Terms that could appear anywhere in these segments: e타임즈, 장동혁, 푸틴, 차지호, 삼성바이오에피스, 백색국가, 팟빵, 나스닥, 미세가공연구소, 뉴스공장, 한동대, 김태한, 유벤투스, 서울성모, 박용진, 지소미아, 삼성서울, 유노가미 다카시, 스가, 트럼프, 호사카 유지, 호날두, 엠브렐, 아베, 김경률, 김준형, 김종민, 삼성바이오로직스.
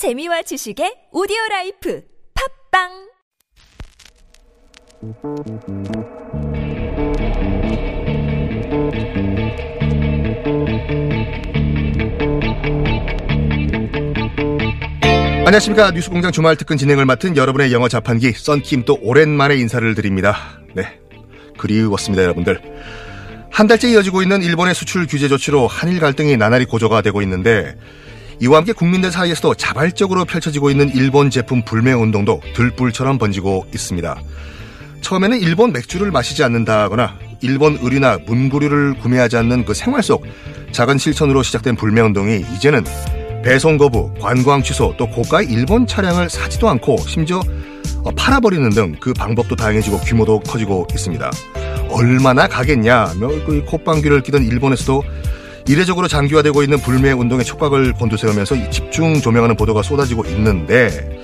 재미와 지식의 오디오라이프 팟빵. 안녕하십니까. 뉴스공장 주말 특근 진행을 맡은 여러분의 영어 자판기 썬킴, 또 오랜만에 인사를 드립니다. 네, 그리웠습니다, 여러분들. 한 달째 이어지고 있는 일본의 수출 규제 조치로 한일 갈등이 나날이 고조가 되고 있는데, 이와 함께 국민들 사이에서도 자발적으로 펼쳐지고 있는 일본 제품 불매운동도 들불처럼 번지고 있습니다. 처음에는 일본 맥주를 마시지 않는다거나 일본 의류나 문구류를 구매하지 않는 그 생활 속 작은 실천으로 시작된 불매운동이 이제는 배송 거부, 관광 취소, 또 고가의 일본 차량을 사지도 않고 심지어 팔아버리는 등 그 방법도 다양해지고 규모도 커지고 있습니다. 얼마나 가겠냐며 그 콧방귀를 끼던 일본에서도 이례적으로 장기화되고 있는 불매운동의 촉각을 곤두세우면서 집중 조명하는 보도가 쏟아지고 있는데,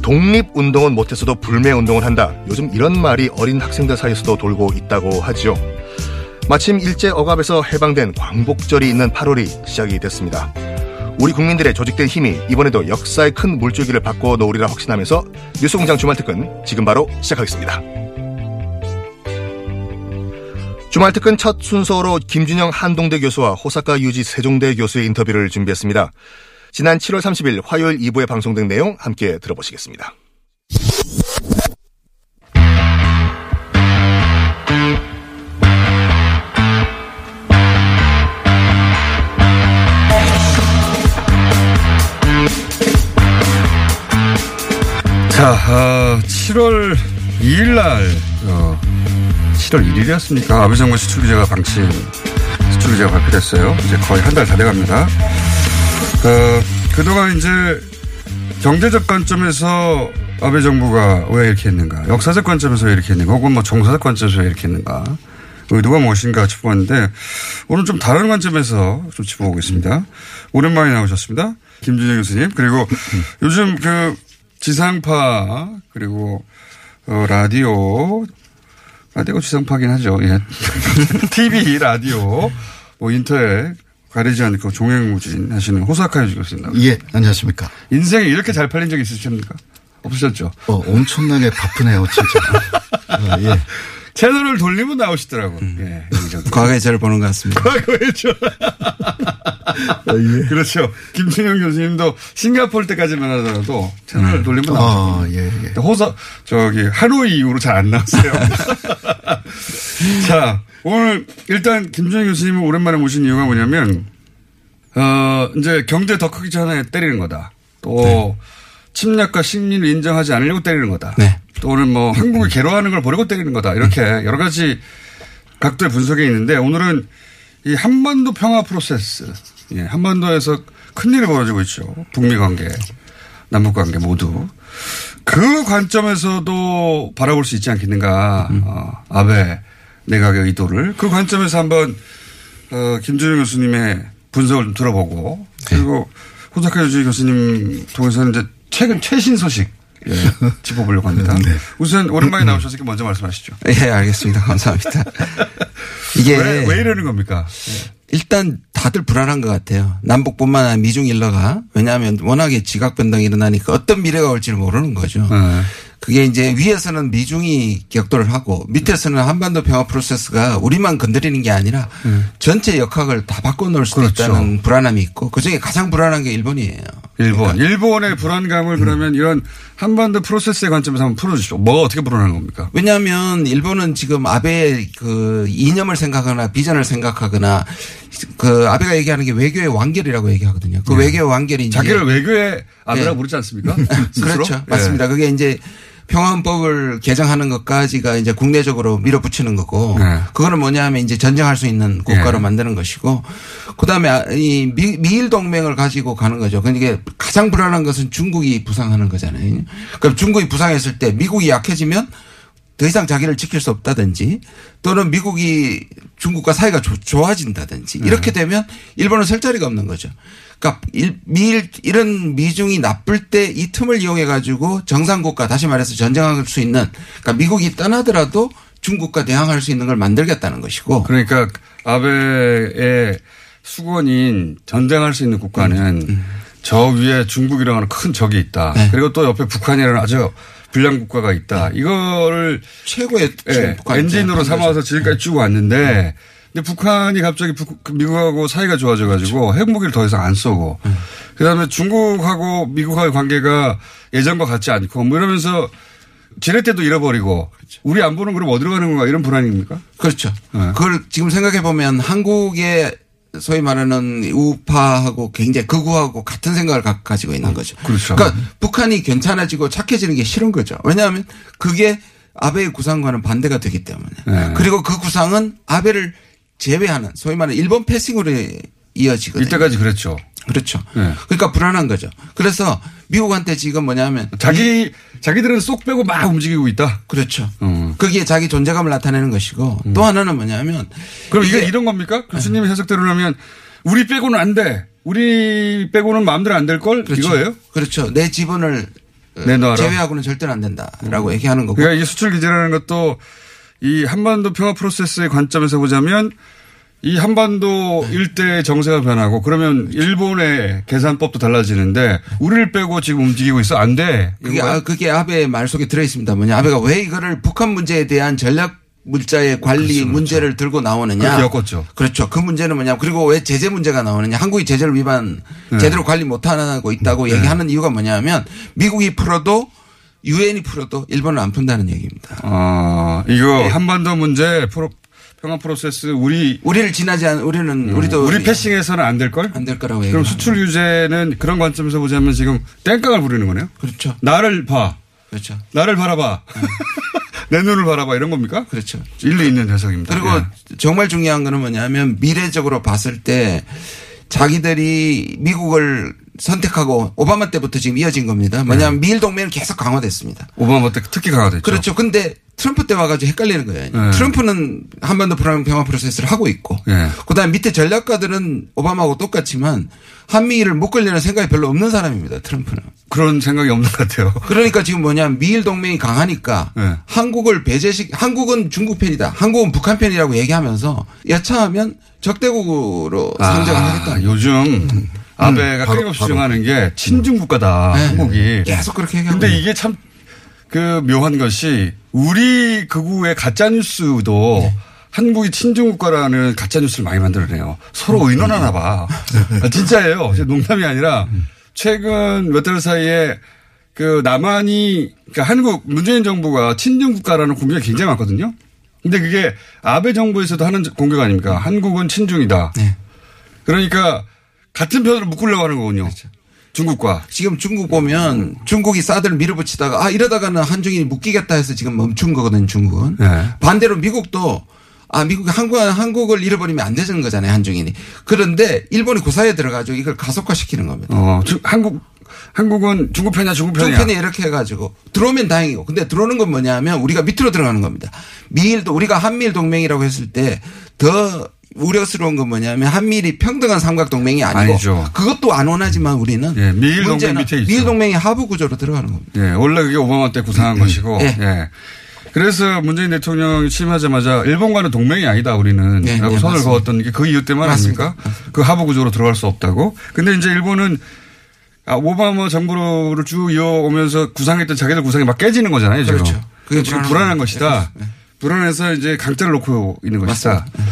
독립운동은 못했어도 불매운동을 한다, 요즘 이런 말이 어린 학생들 사이에서도 돌고 있다고 하죠. 마침 일제 억압에서 해방된 광복절이 있는 8월이 시작이 됐습니다. 우리 국민들의 조직된 힘이 이번에도 역사의 큰 물줄기를 바꿔놓으리라 확신하면서 뉴스공장 주말특근 지금 바로 시작하겠습니다. 주말특근 첫 순서로 김준형 한동대 교수와 호사카 유지 세종대 교수의 인터뷰를 준비했습니다. 지난 7월 30일 화요일 2부에 방송된 내용 함께 들어보시겠습니다. 자, 7월 2일 날 7월 1일이었습니까? 아베 정부 수출규제가 방침, 수출규제가 발표됐어요. 이제 거의 한 달 다 돼갑니다. 그동안 이제 경제적 관점에서 아베 정부가 왜 이렇게 했는가, 역사적 관점에서 왜 이렇게 했는가, 혹은 뭐 정서적 관점에서 왜 이렇게 했는가, 의도가 무엇인가 짚어봤는데, 오늘 좀 다른 관점에서 좀 짚어보겠습니다. 오랜만에 나오셨습니다, 김준형 교수님. 그리고 요즘 그 지상파, 그리고 라디오, 라디오 지상파긴 하죠. 예. TV, 라디오, 뭐 인터넷 가리지 않고 종횡무진 하시는 호사카 유지 교수님. 예, 안녕하십니까. 인생에 이렇게 잘 팔린 적이 있으십니까? 없으셨죠? 엄청나게 바쁘네요, 진짜. 예. 채널을 돌리면 나오시더라고. 예. 과거의 저를 보는 것 같습니다. 과거의 저. 예. 그렇죠. 김준형 교수님도 싱가포르 때까지만 하더라도 채널을 돌리면 나오죠. 예. 하노이 이후로 잘 안 나왔어요. 자, 오늘 일단 김준형 교수님을 오랜만에 모신 이유가 뭐냐면, 이제 경제 더 크기 전에 때리는 거다. 또, 네. 침략과 식민을 인정하지 않으려고 때리는 거다. 네. 또는 뭐 한국을 괴로워하는 걸 버리고 때리는 거다. 이렇게 여러 가지 각도의 분석이 있는데, 오늘은 이 한반도 평화 프로세스, 예, 한반도에서 큰일이 벌어지고 있죠. 북미 관계, 남북 관계 모두. 그 관점에서도 바라볼 수 있지 않겠는가. 아베 내각의 의도를. 그 관점에서 한번 김준형 교수님의 분석을 좀 들어보고, 그리고 호사카 유지 교수님 통해서는 이제 최근 최신 소식, 예, 짚어보려고 합니다. 네. 우선 오랜만에 나오셨으니까 먼저 말씀하시죠. 예, 알겠습니다. 감사합니다. 이게 왜 이러는 겁니까? 일단 다들 불안한 것 같아요. 남북뿐만 아니라 미중 일러가. 왜냐하면 워낙에 지각 변동이 일어나니까 어떤 미래가 올지 모르는 거죠. 그게 이제 위에서는 미중이 격돌을 하고 밑에서는 한반도 평화 프로세스가 우리만 건드리는 게 아니라 전체 역학을 다 바꿔놓을 수도, 그렇죠, 있다는 불안함이 있고, 그중에 가장 불안한 게 일본이에요. 일본. 그러니까. 일본의 불안감을 그러면 이런 한반도 프로세스의 관점에서 한번 풀어주십시오. 뭐가 어떻게 불안한 겁니까? 왜냐하면 일본은 지금 아베의 그 이념을 생각하거나 비전을 생각하거나, 그 아베가 얘기하는 게 외교의 완결이라고 얘기하거든요. 그 네. 외교의 완결이 자기를 외교의 아베라고 부르지 않습니까? 그렇죠. 네. 맞습니다. 그게 이제 평화헌법을 개정하는 것까지가 이제 국내적으로 밀어붙이는 거고, 네. 그거는 뭐냐 하면 이제 전쟁할 수 있는 국가로 네. 만드는 것이고, 그다음에 이 미일 동맹을 가지고 가는 거죠. 그러니까 가장 불안한 것은 중국이 부상하는 거잖아요. 그럼 중국이 부상했을 때 미국이 약해지면 더 이상 자기를 지킬 수 없다든지, 또는 미국이 중국과 사이가 좋아진다든지, 이렇게 되면 일본은 설 자리가 없는 거죠. 그러니까 이런 미중이 나쁠 때 이 틈을 이용해 가지고 정상국가, 다시 말해서 전쟁할 수 있는, 그러니까 미국이 떠나더라도 중국과 대항할 수 있는 걸 만들겠다는 것이고. 그러니까 아베의 수건인 전쟁할 수 있는 국가는 저 위에 중국이라고 하는 큰 적이 있다. 네. 그리고 또 옆에 북한이라는 아주 불량 국가가 있다. 네. 이거를 최고의 네. 엔진으로 삼아서 지금까지 쭉 왔는데 네. 근데 북한이 갑자기 미국하고 사이가 좋아져가지고 핵무기를 더 이상 안 쏘고 그다음에 중국하고 미국하고의 관계가 예전과 같지 않고 뭐 이러면서 지렛대도 잃어버리고 그렇죠. 우리 안보는 그럼 어디로 가는 건가 이런 불안입니까? 그렇죠. 네. 그걸 지금 생각해 보면 한국의 소위 말하는 우파하고 굉장히 극우하고 같은 생각을 가지고 있는 거죠. 그렇죠. 그러니까 북한이 괜찮아지고 착해지는 게 싫은 거죠. 왜냐하면 그게 아베의 구상과는 반대가 되기 때문에. 네. 그리고 그 구상은 아베를 제외하는 소위 말하는 일본 패싱으로 이어지거든요. 이때까지 그랬죠. 그렇죠. 네. 그러니까 불안한 거죠. 그래서 미국한테 지금 뭐냐면 자기들은 쏙 빼고 막 움직이고 있다. 그렇죠. 거기에 자기 존재감을 나타내는 것이고 또 하나는 뭐냐면 그럼 이게 이런 겁니까? 교수님의 해석대로라면 우리 빼고는 안 돼. 우리 빼고는 마음대로 안 될 걸 그렇죠. 이거예요? 그렇죠. 내 지분을 내놔라. 제외하고는 절대로 안 된다라고 얘기하는 거고. 그러니까 이 수출 규제라는 것도 이 한반도 평화 프로세스의 관점에서 보자면 이 한반도 일대의 정세가 변하고 그러면 그렇죠. 일본의 계산법도 달라지는데 우리를 빼고 지금 움직이고 있어. 안 돼. 그게 아베의 말 속에 들어있습니다. 뭐냐. 아베가 왜 이거를 북한 문제에 대한 전략 물자의 관리 그렇죠. 문제를 들고 나오느냐. 엮었죠. 그렇죠. 그 문제는 뭐냐. 그리고 왜 제재 문제가 나오느냐. 한국이 제재를 위반 네. 제대로 관리 못하고 있다고 네. 얘기하는 이유가 뭐냐면 미국이 풀어도 유엔이 풀어도 일본은 안 푼다는 얘기입니다. 아, 이거 네. 한반도 문제 평화 프로세스 우리를 지나지 않 우리는 우리도 우리 패싱해서는 안 될 걸? 안 될 거라고. 그럼 수출 규제는 그런 관점에서 보자면 지금 땡깡을 부리는 거네요. 그렇죠. 나를 봐. 그렇죠. 나를 바라봐. 내 눈을 바라봐 이런 겁니까? 그렇죠. 일리 있는 해석입니다. 그리고 예. 정말 중요한 거는 뭐냐면 미래적으로 봤을 때 자기들이 미국을 선택하고 오바마 때부터 지금 이어진 겁니다. 뭐냐면 미일 동맹은 계속 강화됐습니다. 오바마 때 특히 강화됐죠. 그렇죠. 근데 트럼프 때 와가지고 헷갈리는 거예요. 네. 트럼프는 한반도 평화 프로세스를 하고 있고 네. 그다음에 밑에 전략가들은 오바마하고 똑같지만 한미일을 묶으려는 생각이 별로 없는 사람입니다. 트럼프는. 그런 생각이 없는 것 같아요. 그러니까 지금 뭐냐 미일 동맹이 강하니까 네. 한국은 중국 편이다. 한국은 북한 편이라고 얘기하면서 여차하면 적대국으로 성장을 하겠다. 요즘 아베가 끊임없이 주장하는 게 친중 국가다. 네. 한국이. 계속 그렇게 얘기하고. 근데 이게 참 그 묘한 것이 우리 극우의 가짜뉴스도 네. 한국이 친중국가라는 가짜뉴스를 많이 만들어내요. 서로 의논하나 봐. 아, 진짜예요. 농담이 아니라 최근 몇 달 사이에 그 남한이 그러니까 한국 문재인 정부가 친중국가라는 공격이 굉장히 많거든요. 근데 그게 아베 정부에서도 하는 공격 아닙니까? 한국은 친중이다. 네. 그러니까 같은 편으로 묶으려고 하는 거군요. 그렇죠. 중국과. 지금 중국 보면 중국이 사드를 밀어붙이다가 아 이러다가는 한중이 묶이겠다 해서 지금 멈춘 거거든요. 중국은. 네. 반대로 미국도 아 미국이 한국을 잃어버리면 안 되는 거잖아요. 한중인이. 그런데 일본이 고사에 들어가지고 이걸 가속화시키는 겁니다. 한국은 중국 편이야 중국 편이야 이렇게 해가지고 들어오면 다행이고 근데 들어오는 건 뭐냐면 우리가 밑으로 들어가는 겁니다. 미일도 우리가 한미일 동맹이라고 했을 때 더 우려스러운 건 뭐냐면 한미일이 평등한 삼각동맹이 아니고 아니죠. 그것도 안 원하지만 우리는 예, 미일 동맹 밑에 있죠. 미일 동맹이 하부 구조로 들어가는 겁니다. 예, 원래 그게 오바마 때 구상한 것이고 예. 예. 그래서 문재인 대통령이 취임하자마자 일본과는 동맹이 아니다 우리는 예, 라고 예, 선을 그었던 게 그 이유 때만 아닙니까? 그 하부 구조로 들어갈 수 없다고. 근데 이제 일본은 오바마 정부를 쭉 이어오면서 구상했던 자기들 구상이 막 깨지는 거잖아요. 지금. 그렇죠. 그게 지금 불안한 것이다. 예. 불안해서 이제 강자를 놓고 있는 것이다. 예.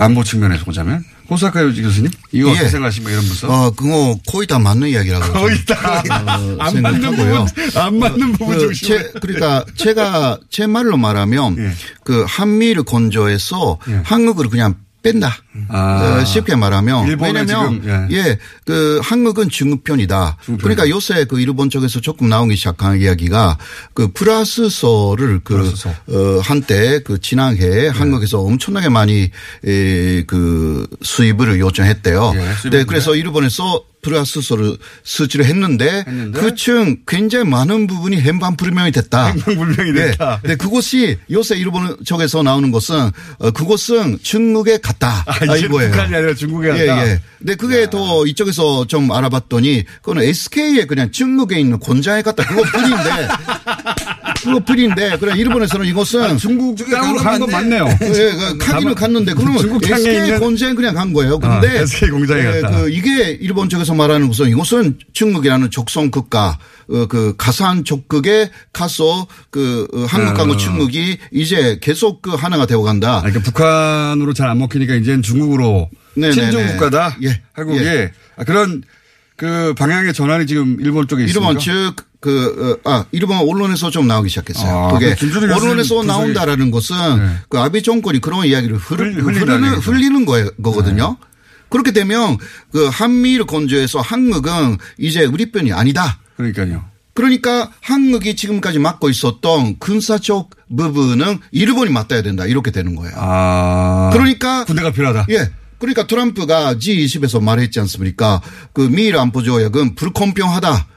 안보 측면에서 보자면 호사카 유지 교수님 이거 예. 어떻게 생각하십니까 이런 분석? 그거 거의 다 맞는 이야기라고 거의 다 안 맞는 부분 안 맞는 부분 중심에 그러니까 제가 제 말로 말하면 예. 그 한미를 건조해서 예. 한국을 그냥 뺀다. 아. 쉽게 말하면 왜냐면 지금, 예, 그 한국은 중국 편이다. 그러니까 요새 그 일본 쪽에서 조금 나오기 시작한 이야기가 그 플러스서를 그 한때 그 지난해 네. 한국에서 엄청나게 많이 그 수입을 요청했대요. 예, 네, 그래서 일본에서 플러스서를 수치를 했는데 그중 굉장히 많은 부분이 행방불명이 됐다. 행방불명이 됐다. 네, 네, 그것이 요새 일본 쪽에서 나오는 것은 그것은 중국에 갔다. 아, 이거예요. 북한이 아니라 중국에 갔다. 예, 예. 근데 그게 야. 더 이쪽에서 좀 알아봤더니 그건 SK에 그냥 중국에 있는 권자에 갔다. 그것뿐인데 프로필인데, 그래, 일본에서는 이것은. 아니, 중국 쪽에 간 건 맞네요. 예, 가기는 갔는데, 그러면 중국 SK 공장에 그냥 간 거예요. 근데. SK 공장에 갔다. 이게 일본 쪽에서 말하는 것은 이것은 중국이라는 적성국가, 가산 적극에 가서 한국과 중국이 이제 계속 하나가 되어 간다. 그러니까 북한으로 잘 안 먹히니까 이제는 중국으로. 네네네. 친중국가다. 예. 한국이. 예. 그런 방향의 전환이 지금 일본 쪽에 있습니다. 일본 즉 일본 언론에서 좀 나오기 시작했어요. 그게 언론에서 나온다라는 것은 네. 아베 정권이 그런 이야기를 흘리는 거거든요. 네. 그렇게 되면 한미일 건조에서 한국은 이제 우리 편이 아니다. 그러니까요. 그러니까 한국이 지금까지 맡고 있었던 군사적 부분은 일본이 맡아야 된다. 이렇게 되는 거예요. 아. 그러니까 군대가 필요하다. 예. 그러니까 트럼프가 G20에서 말했지 않습니까? 미일 안보 조약은 불공평하다.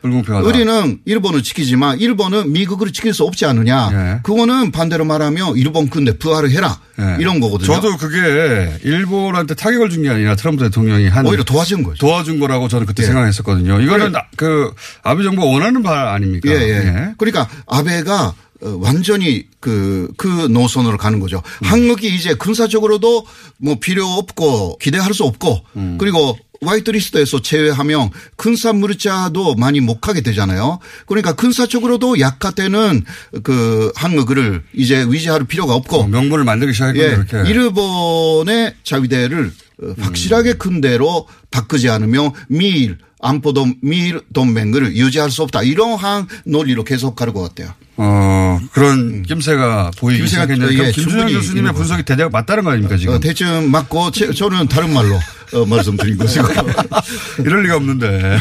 우리는 일본을 지키지만 일본은 미국을 지킬 수 없지 않느냐. 예. 그거는 반대로 말하면 일본 군대 부활을 해라. 예. 이런 거거든요. 저도 그게 일본한테 타격을 준 게 아니라 트럼프 대통령이 한 오히려 도와준 거죠. 도와준 거라고 저는 그때 예. 생각했었거든요. 이거는 그래. 아베 정부가 원하는 바 아닙니까? 예, 예. 예. 그러니까 아베가 완전히 그 노선으로 가는 거죠. 한국이 이제 군사적으로도 뭐 필요 없고 기대할 수 없고 그리고 화이트리스트에서 제외하면 군사 물자도 많이 못 가게 되잖아요. 그러니까 군사적으로도 약화되는 한국을 이제 위지할 필요가 없고. 명분을 만들기 시작했군요. 예, 일본의 자위대를 확실하게 군대로 바꾸지 않으면 미일 안보도 미일 동맹을 유지할 수 없다. 이러한 논리로 계속 가는 것 같아요. 그런 낌새가 보이기 시작했는데 예, 김준형 교수님의 분석이 대략 맞다는 거 아닙니까 지금? 대충 맞고 저는 다른 말로 말씀드린 것이고 이럴 리가 없는데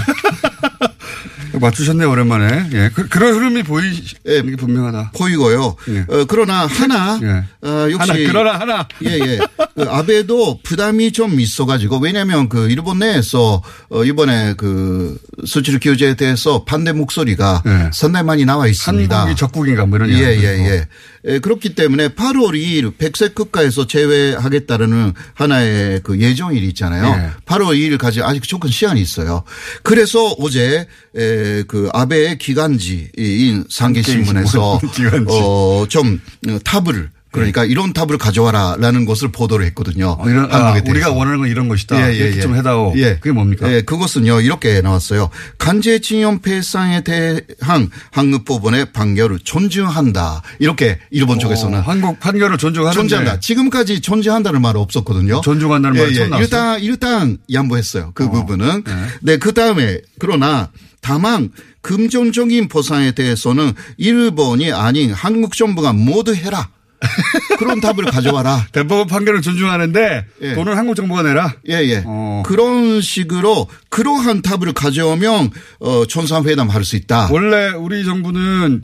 맞추셨네요 오랜만에. 예, 그런 흐름이 보이는 게 분명하다. 보이고요. 예. 그러나 하나 예. 역시 하나, 그러나 하나. 예예. 아베도 부담이 좀 있어가지고 왜냐하면 일본 내에서 이번에 수출 규제에 대해서 반대 목소리가 예. 상당히 많이 나와 있습니다. 한국이 적국인가 뭐 이런. 예예예. 예. 그렇기 때문에 8월 2일 백색 국가에서 제외하겠다라는 하나의 예정일이 있잖아요. 예. 8월 2일까지 아직 조금 시간이 있어요. 그래서 어제 아베의 기간지인 상계신문에서 좀 탑을 그러니까 이런 탑을 가져와라라는 것을 보도를 했거든요. 이런, 우리가 원하는 건 이런 것이다. 예, 예, 예. 좀 해다오. 예. 그게 뭡니까? 예, 그것은요 이렇게 나왔어요. 간제징용 폐상에 대한 한국 법원의 판결을 존중한다. 이렇게 일본 쪽에서는 한국 판결을 존중한다. 지금까지 존중한다는 말은 없었거든요. 존중한다는 말이 처음 나왔어요. 일단 양보했어요. 그 부분은. 네. 네, 그 다음에 그러나. 다만 금전적인 보상에 대해서는 일본이 아닌 한국 정부가 모두 해라. 그런 답을 가져와라. 대법원 판결을 존중하는데 예. 돈은 한국 정부가 내라. 예예. 그런 식으로 그러한 답을 가져오면 정상회담 할 수 있다. 원래 우리 정부는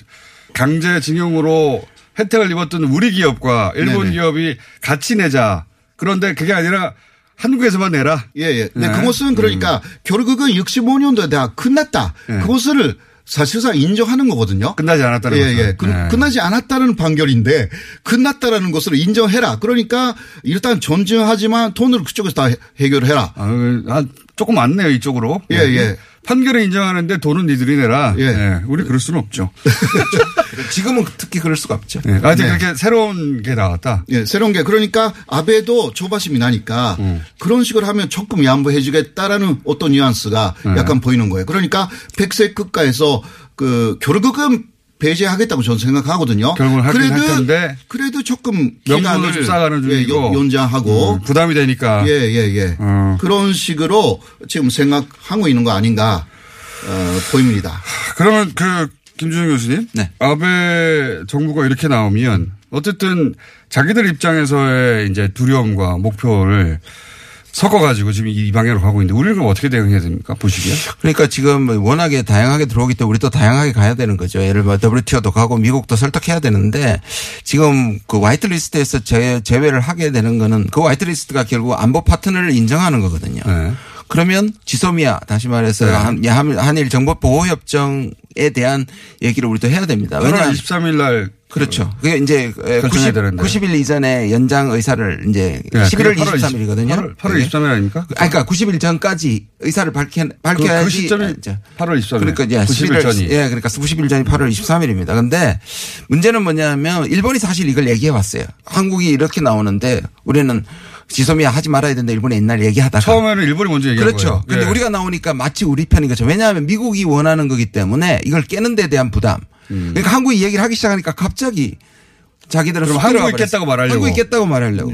강제징용으로 혜택을 입었던 우리 기업과 일본 네네. 기업이 같이 내자. 그런데 그게 아니라 한국에서만 내라. 예예. 네. 그것은 그러니까 결국은 65년도에 다 끝났다. 네. 그것을 사실상 인정하는 거거든요. 끝나지 않았다는 거죠. 예예. 네. 끝나지 않았다는 판결인데 끝났다라는 것을 인정해라. 그러니까 일단 존중하지만 돈으로 그쪽에서 다 해결해라. 조금 안 내요 이쪽으로. 예예. 네. 판결을 인정하는데 돈은 니들이 내라. 예. 네. 우리 그럴 수는 없죠. 지금은 특히 그럴 수가 없죠. 네. 아직 네. 그렇게 새로운 게 나왔다. 예, 새로운 게. 그러니까 아베도 조바심이 나니까 그런 식으로 하면 조금 양보해 주겠다라는 어떤 뉘앙스가 약간 보이는 거예요. 그러니까 백색 국가에서 결국은 배제하겠다고 저는 생각하거든요. 결국은 하긴 할 텐데. 그래도 조금 기간을 줍싸가는 중이고 연장하고. 부담이 되니까. 예, 예, 예. 그런 식으로 지금 생각하고 있는 거 아닌가 보입니다. 그러면 김준형 교수님. 네. 아베 정부가 이렇게 나오면 어쨌든 자기들 입장에서의 이제 두려움과 목표를 섞어가지고 지금 이 방향으로 가고 있는데 우리는 그럼 어떻게 대응해야 됩니까? 보시기에. 그러니까 지금 워낙에 다양하게 들어오기 때문에 우리 또 다양하게 가야 되는 거죠. 예를 들어 WTO도 가고 미국도 설득해야 되는데 지금 화이트리스트에서 제외를 하게 되는 거는 화이트리스트가 결국 안보 파트너를 인정하는 거거든요. 네. 그러면 지소미아 다시 말해서 네. 한일 정보 보호 협정에 대한 얘기를 우리도 해야 됩니다. 왜냐하면 23일 날 그렇죠. 그게 이제 90일 이전에 연장 의사를 이제 네, 11월 23일이거든요. 8월 23일 아닙니까? 아니, 그러니까 90일 전까지 의사를 밝혀야지. 그 시점이 8월 23일. 그러니까 이제 90일 전이. 예, 그러니까 90일 전이 8월 23일입니다. 그런데 문제는 뭐냐면 일본이 사실 이걸 얘기해 왔어요. 한국이 이렇게 나오는데 우리는 지소미아 하지 말아야 된다. 일본에 옛날 얘기하다가. 처음에는 일본이 먼저 얘기한 거예요. 그렇죠. 그런데 예. 우리가 나오니까 마치 우리 편인 거죠. 왜냐하면 미국이 원하는 거기 때문에 이걸 깨는 데 대한 부담. 그러니까 한국이 얘기를 하기 시작하니까 갑자기 자기들은 한국이 깼다고 말하려고.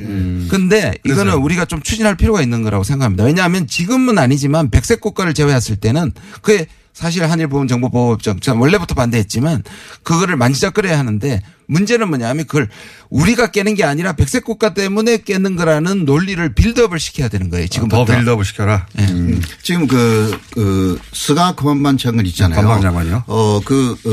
그런데 이거는 우리가 좀 추진할 필요가 있는 거라고 생각합니다. 왜냐하면 지금은 아니지만 백색 국가를 제외했을 때는 그게 사실 한일보험정보보호협정 원래부터 반대했지만 그거를 만지작거려야 하는데 문제는 뭐냐면 그걸 우리가 깨는 게 아니라 백색 국가 때문에 깨는 거라는 논리를 빌드업을 시켜야 되는 거예요. 지금부터. 더 빌드업을 시켜라. 네. 지금 그 스가 관방장관 있잖아요. 관방장관이요?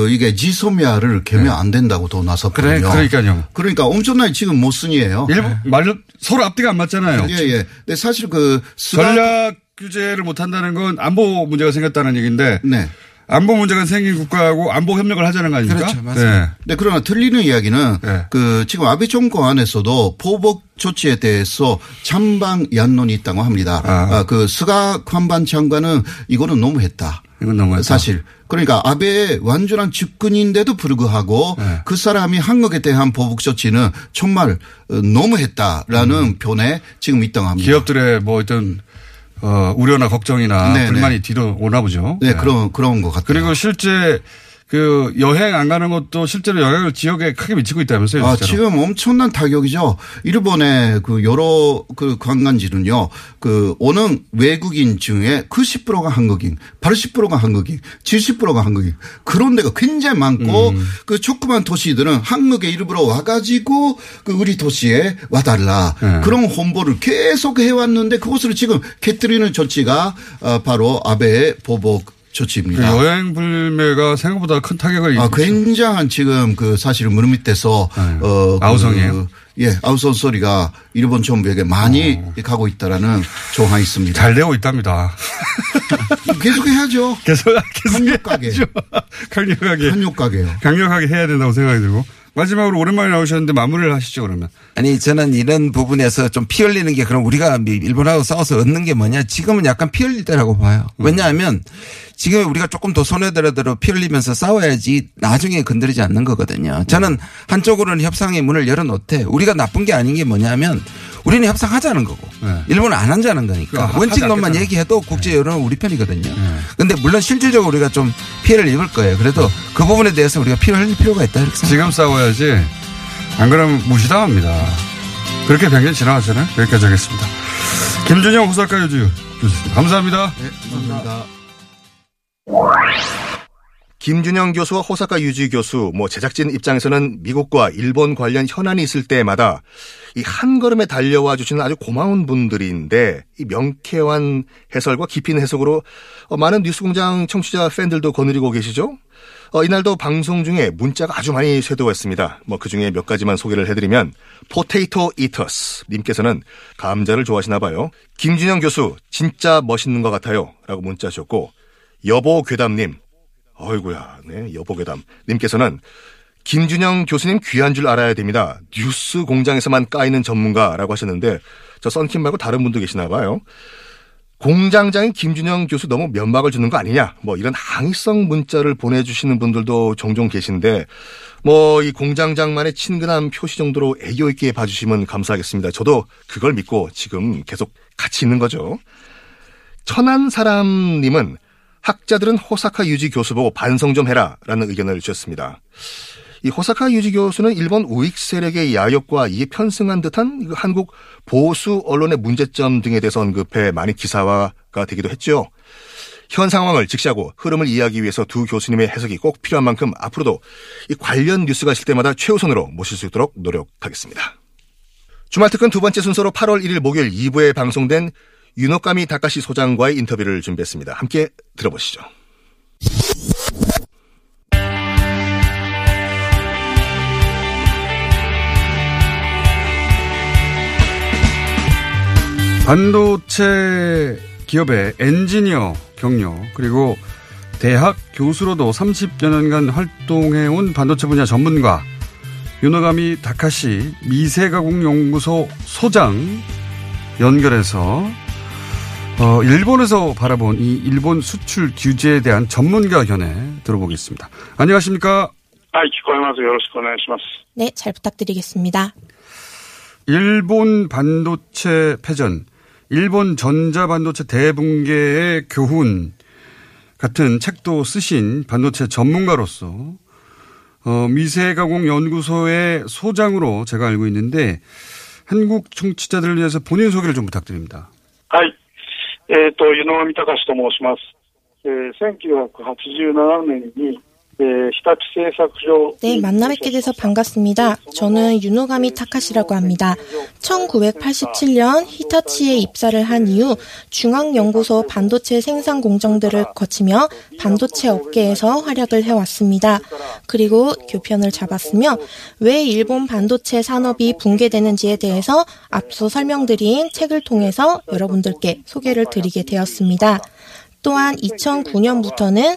이게 지소미아를 개명 안 된다고 또 나섰거든요. 그러니까요. 그러니까 엄청나게 지금 모순이에요. 말로 서로 앞뒤가 안 맞잖아요. 예. 근데 사실 그 스가 전략 규제를 못한다는 건 안보 문제가 생겼다는 얘기인데 네. 안보 문제가 생긴 국가하고 안보 협력을 하자는 거 아닙니까? 그렇죠. 맞습니다. 네. 네, 그러나 틀리는 이야기는 네. 그 지금 아베 정권 안에서도 보복 조치에 대해서 찬반 양론이 있다고 합니다. 그 스가 관방 장관은 이거는 너무했다. 이건 너무했다. 사실. 그러니까 아베의 완전한 측근인데도 불구하고 네. 그 사람이 한국에 대한 보복 조치는 정말 너무했다라는 편에 지금 있다고 합니다. 기업들의 뭐 어떤 우려나 걱정이나 네네. 불만이 뒤로 오나 보죠. 네, 그런 것 같아요. 그리고 실제 그 여행 안 가는 것도 실제로 영향을 지역에 크게 미치고 있다면서요. 아, 지금 엄청난 타격이죠. 일본의 그 여러 그 관광지는요. 그 오는 외국인 중에 90%가 한국인, 80%가 한국인, 70%가 한국인. 그런 데가 굉장히 많고 그 조그만 도시들은 한국에 일부러 와가지고 그 우리 도시에 와달라. 그런 홍보를 계속 해왔는데 그것을 지금 깨뜨리는 조치가 바로 아베의 보복. 조치입니다. 그 여행 불매가 생각보다 큰 타격을. 굉장한 지금 그 사실 무릎 밑에서 아우성이에요. 예, 아우성 소리가 일본 정부에게 많이 가고 있다라는 조항이 있습니다. 잘 되고 있답니다. 계속 해야죠. 강력하게. 강력하게 해야 된다고 생각이 들고. 마지막으로 오랜만에 나오셨는데 마무리를 하시죠 그러면. 아니 저는 이런 부분에서 좀 피 흘리는 게 그럼 우리가 일본하고 싸워서 얻는 게 뭐냐. 지금은 약간 피 흘릴 때라고 봐요. 왜냐하면 지금 우리가 조금 더 손해더라도 피 흘리면서 싸워야지 나중에 건드리지 않는 거거든요. 저는 한쪽으로는 협상의 문을 열어놓되 우리가 나쁜 게 아닌 게 뭐냐면 우리는 협상하자는 거고 일본은 안 한다는 거니까 원칙론만 얘기해도 국제 여론은 우리 편이거든요. 그런데 물론 실질적으로 우리가 좀 피해를 입을 거예요. 그래도 그 부분에 대해서 우리가 피를 흘릴 필요가 있다 이렇게 생각합니다. 지금 싸워야지 안 그러면 무시당합니다. 그렇게 변경 지나가잖아요. 여기까지 하겠습니다. 김준형 호사카 유지 교수님 감사합니다. 네, 감사합니다. 김준형 교수와 호사카 유지 교수 뭐 제작진 입장에서는 미국과 일본 관련 현안이 있을 때마다 이 한 걸음에 달려와 주시는 아주 고마운 분들인데 이 명쾌한 해설과 깊이 있는 해석으로 많은 뉴스공장 청취자 팬들도 거느리고 계시죠? 이날도 방송 중에 문자가 아주 많이 쇄도했습니다. 뭐 그중에 몇 가지만 소개를 해드리면 포테이토 이터스 님께서는 감자를 좋아하시나 봐요. 김준형 교수 진짜 멋있는 것 같아요. 라고 문자 하셨고 여보 괴담님 어이구야 네 여보 괴담 님께서는 김준형 교수님 귀한 줄 알아야 됩니다. 뉴스 공장에서만 까이는 전문가라고 하셨는데 저 썬킴 말고 다른 분도 계시나 봐요. 공장장인 김준형 교수 너무 면박을 주는 거 아니냐 뭐 이런 항의성 문자를 보내주시는 분들도 종종 계신데 뭐 이 공장장만의 친근한 표시 정도로 애교 있게 봐주시면 감사하겠습니다. 저도 그걸 믿고 지금 계속 같이 있는 거죠. 천한 사람님은 학자들은 호사카 유지 교수 보고 반성 좀 해라라는 의견을 주셨습니다. 이 호사카 유지 교수는 일본 우익 세력의 야욕과 이에 편승한 듯한 한국 보수 언론의 문제점 등에 대해서 언급해 많이 기사화가 되기도 했죠. 현 상황을 직시하고 흐름을 이해하기 위해서 두 교수님의 해석이 꼭 필요한 만큼 앞으로도 이 관련 뉴스가 있을 때마다 최우선으로 모실 수 있도록 노력하겠습니다. 주말 특근 두 번째 순서로 8월 1일 목요일 2부에 방송된 유노가미 다카시 소장과의 인터뷰를 준비했습니다. 함께 들어보시죠. 반도체 기업의 엔지니어 경력 그리고 대학 교수로도 30여 년간 활동해온 반도체 분야 전문가 유노가미 다카시 미세가공연구소 소장 연결해서 일본에서 바라본 이 일본 수출 규제에 대한 전문가 견해 들어보겠습니다. 안녕하십니까? 네, 잘 부탁드리겠습니다. 일본 반도체 패전, 일본 전자반도체 대붕괴의 교훈 같은 책도 쓰신 반도체 전문가로서 미세가공연구소의 소장으로 제가 알고 있는데 한국 청취자들을 위해서 본인 소개를 좀 부탁드립니다. 유노가미 다카시 と申します。1987年に 네, 만나뵙게 돼서 반갑습니다. 저는 유노가미 타카시라고 합니다. 1987년 히타치에 입사를 한 이후 중앙연구소 반도체 생산 공정들을 거치며 반도체 업계에서 활약을 해왔습니다. 그리고 교편을 잡았으며 왜 일본 반도체 산업이 붕괴되는지에 대해서 앞서 설명드린 책을 통해서 여러분들께 소개를 드리게 되었습니다. 또한 2009년부터는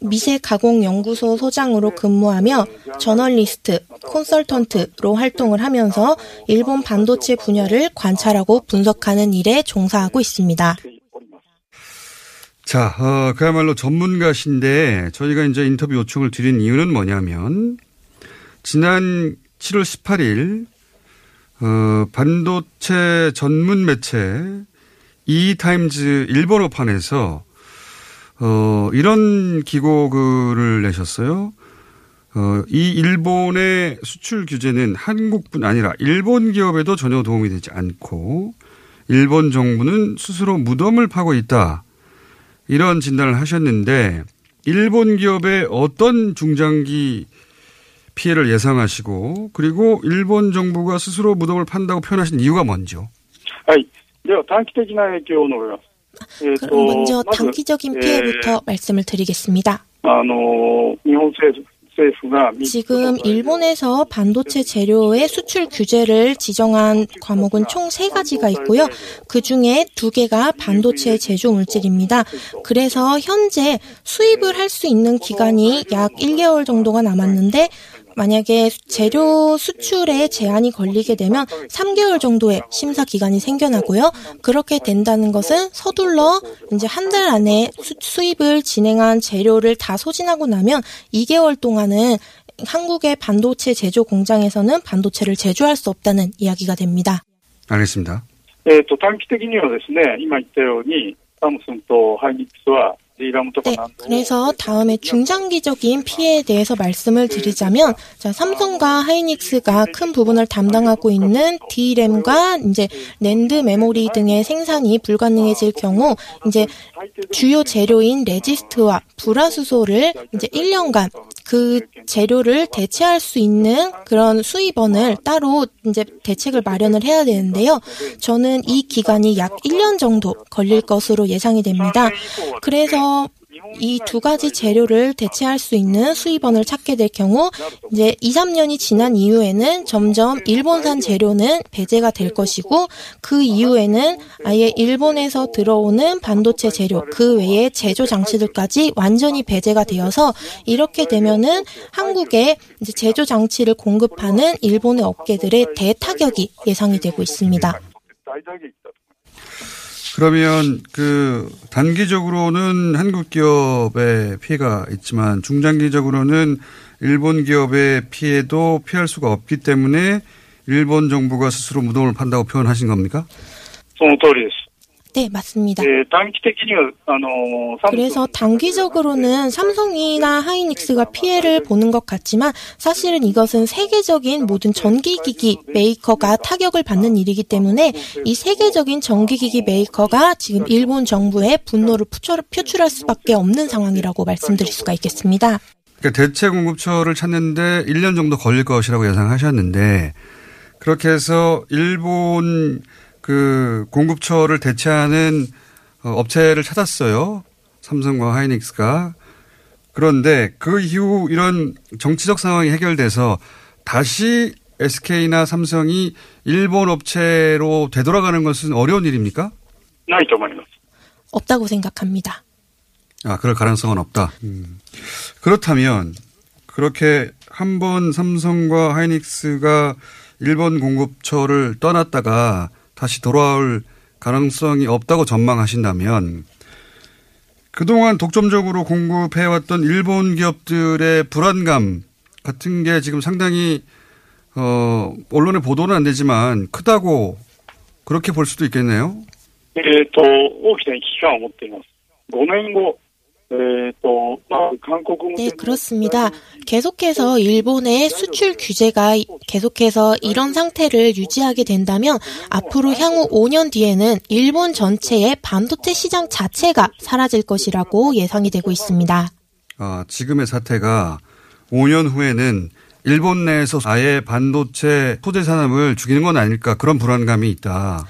미세가공연구소 소장으로 근무하며 저널리스트, 콘설턴트로 활동을 하면서 일본 반도체 분야를 관찰하고 분석하는 일에 종사하고 있습니다. 자, 그야말로 전문가신데 저희가 이제 인터뷰 요청을 드린 이유는 뭐냐면 지난 7월 18일 반도체 전문 매체 e타임즈 일본어판에서 이런 기고글을 내셨어요. 이 일본의 수출 규제는 한국뿐 아니라 일본 기업에도 전혀 도움이 되지 않고 일본 정부는 스스로 무덤을 파고 있다. 이런 진단을 하셨는데 일본 기업의 어떤 중장기 피해를 예상하시고 그리고 일본 정부가 스스로 무덤을 판다고 표현하신 이유가 뭔지요? 단기적인 영향으로요. 그럼 먼저 단기적인 피해부터 말씀을 드리겠습니다. 지금 일본에서 반도체 재료의 수출 규제를 지정한 과목은 총 3가지가 있고요. 그중에 2개가 반도체 제조 물질입니다. 그래서 현재 수입을 할 수 있는 기간이 약 1개월 정도가 남았는데 만약에 재료 수출에 제한이 걸리게 되면 3개월 정도의 심사 기간이 생겨나고요. 그렇게 된다는 것은 서둘러 이제 한 달 안에 수입을 진행한 재료를 다 소진하고 나면 2개월 동안은 한국의 반도체 제조 공장에서는 반도체를 제조할 수 없다는 이야기가 됩니다. 알겠습니다. 단기적으로는 삼성과 하이닉스와 네, 그래서 다음에 중장기적인 피해에 대해서 말씀을 드리자면, 삼성과 하이닉스가 큰 부분을 담당하고 있는 DRAM과 이제 낸드 메모리 등의 생산이 불가능해질 경우, 이제 주요 재료인 레지스트와 불화수소를 이제 1년간 그 재료를 대체할 수 있는 그런 수입원을 따로 이제 대책을 마련을 해야 되는데요. 저는 이 기간이 약 1년 정도 걸릴 것으로 예상이 됩니다. 그래서 이 2가지 재료를 대체할 수 있는 수입원을 찾게 될 경우 이제 2, 3년이 지난 이후에는 점점 일본산 재료는 배제가 될 것이고 그 이후에는 아예 일본에서 들어오는 반도체 재료 그 외의 제조 장치들까지 완전히 배제가 되어서 이렇게 되면은 한국에 이제 제조 장치를 공급하는 일본의 업계들의 대타격이 예상이 되고 있습니다. 그러면 단기적으로는 한국 기업의 피해가 있지만 중장기적으로는 일본 기업의 피해도 피할 수가 없기 때문에 일본 정부가 스스로 무덤을 판다고 표현하신 겁니까? 네, 맞습니다. 그래서 단기적으로는 삼성이나 하이닉스가 피해를 보는 것 같지만 사실은 이것은 세계적인 모든 전기기기 메이커가 타격을 받는 일이기 때문에 이 세계적인 전기기기 메이커가 지금 일본 정부의 분노를 표출할 수밖에 없는 상황이라고 말씀드릴 수가 있겠습니다. 그러니까 대체 공급처를 찾는데 1년 정도 걸릴 것이라고 예상하셨는데 그렇게 해서 일본 공급처를 대체하는 업체를 찾았어요. 삼성과 하이닉스가. 그런데 그 이후 이런 정치적 상황이 해결돼서 다시 SK나 삼성이 일본 업체로 되돌아가는 것은 어려운 일입니까? 없다고 생각합니다. 그럴 가능성은 없다. 그렇다면 그렇게 한 번 삼성과 하이닉스가 일본 공급처를 떠났다가 다시 돌아올 가능성이 없다고 전망하신다면 그동안 독점적으로 공급해왔던 일본 기업들의 불안감 같은 게 지금 상당히 언론의 보도는 안 되지만 크다고 그렇게 볼 수도 있겠네요. 네, 그렇습니다. 계속해서 일본의 수출 규제가 계속해서 이런 상태를 유지하게 된다면 앞으로 향후 5년 뒤에는 일본 전체의 반도체 시장 자체가 사라질 것이라고 예상이 되고 있습니다. 아, 지금의 사태가 5년 후에는 일본 내에서 아예 반도체 소재 산업을 죽이는 건 아닐까 그런 불안감이 있다.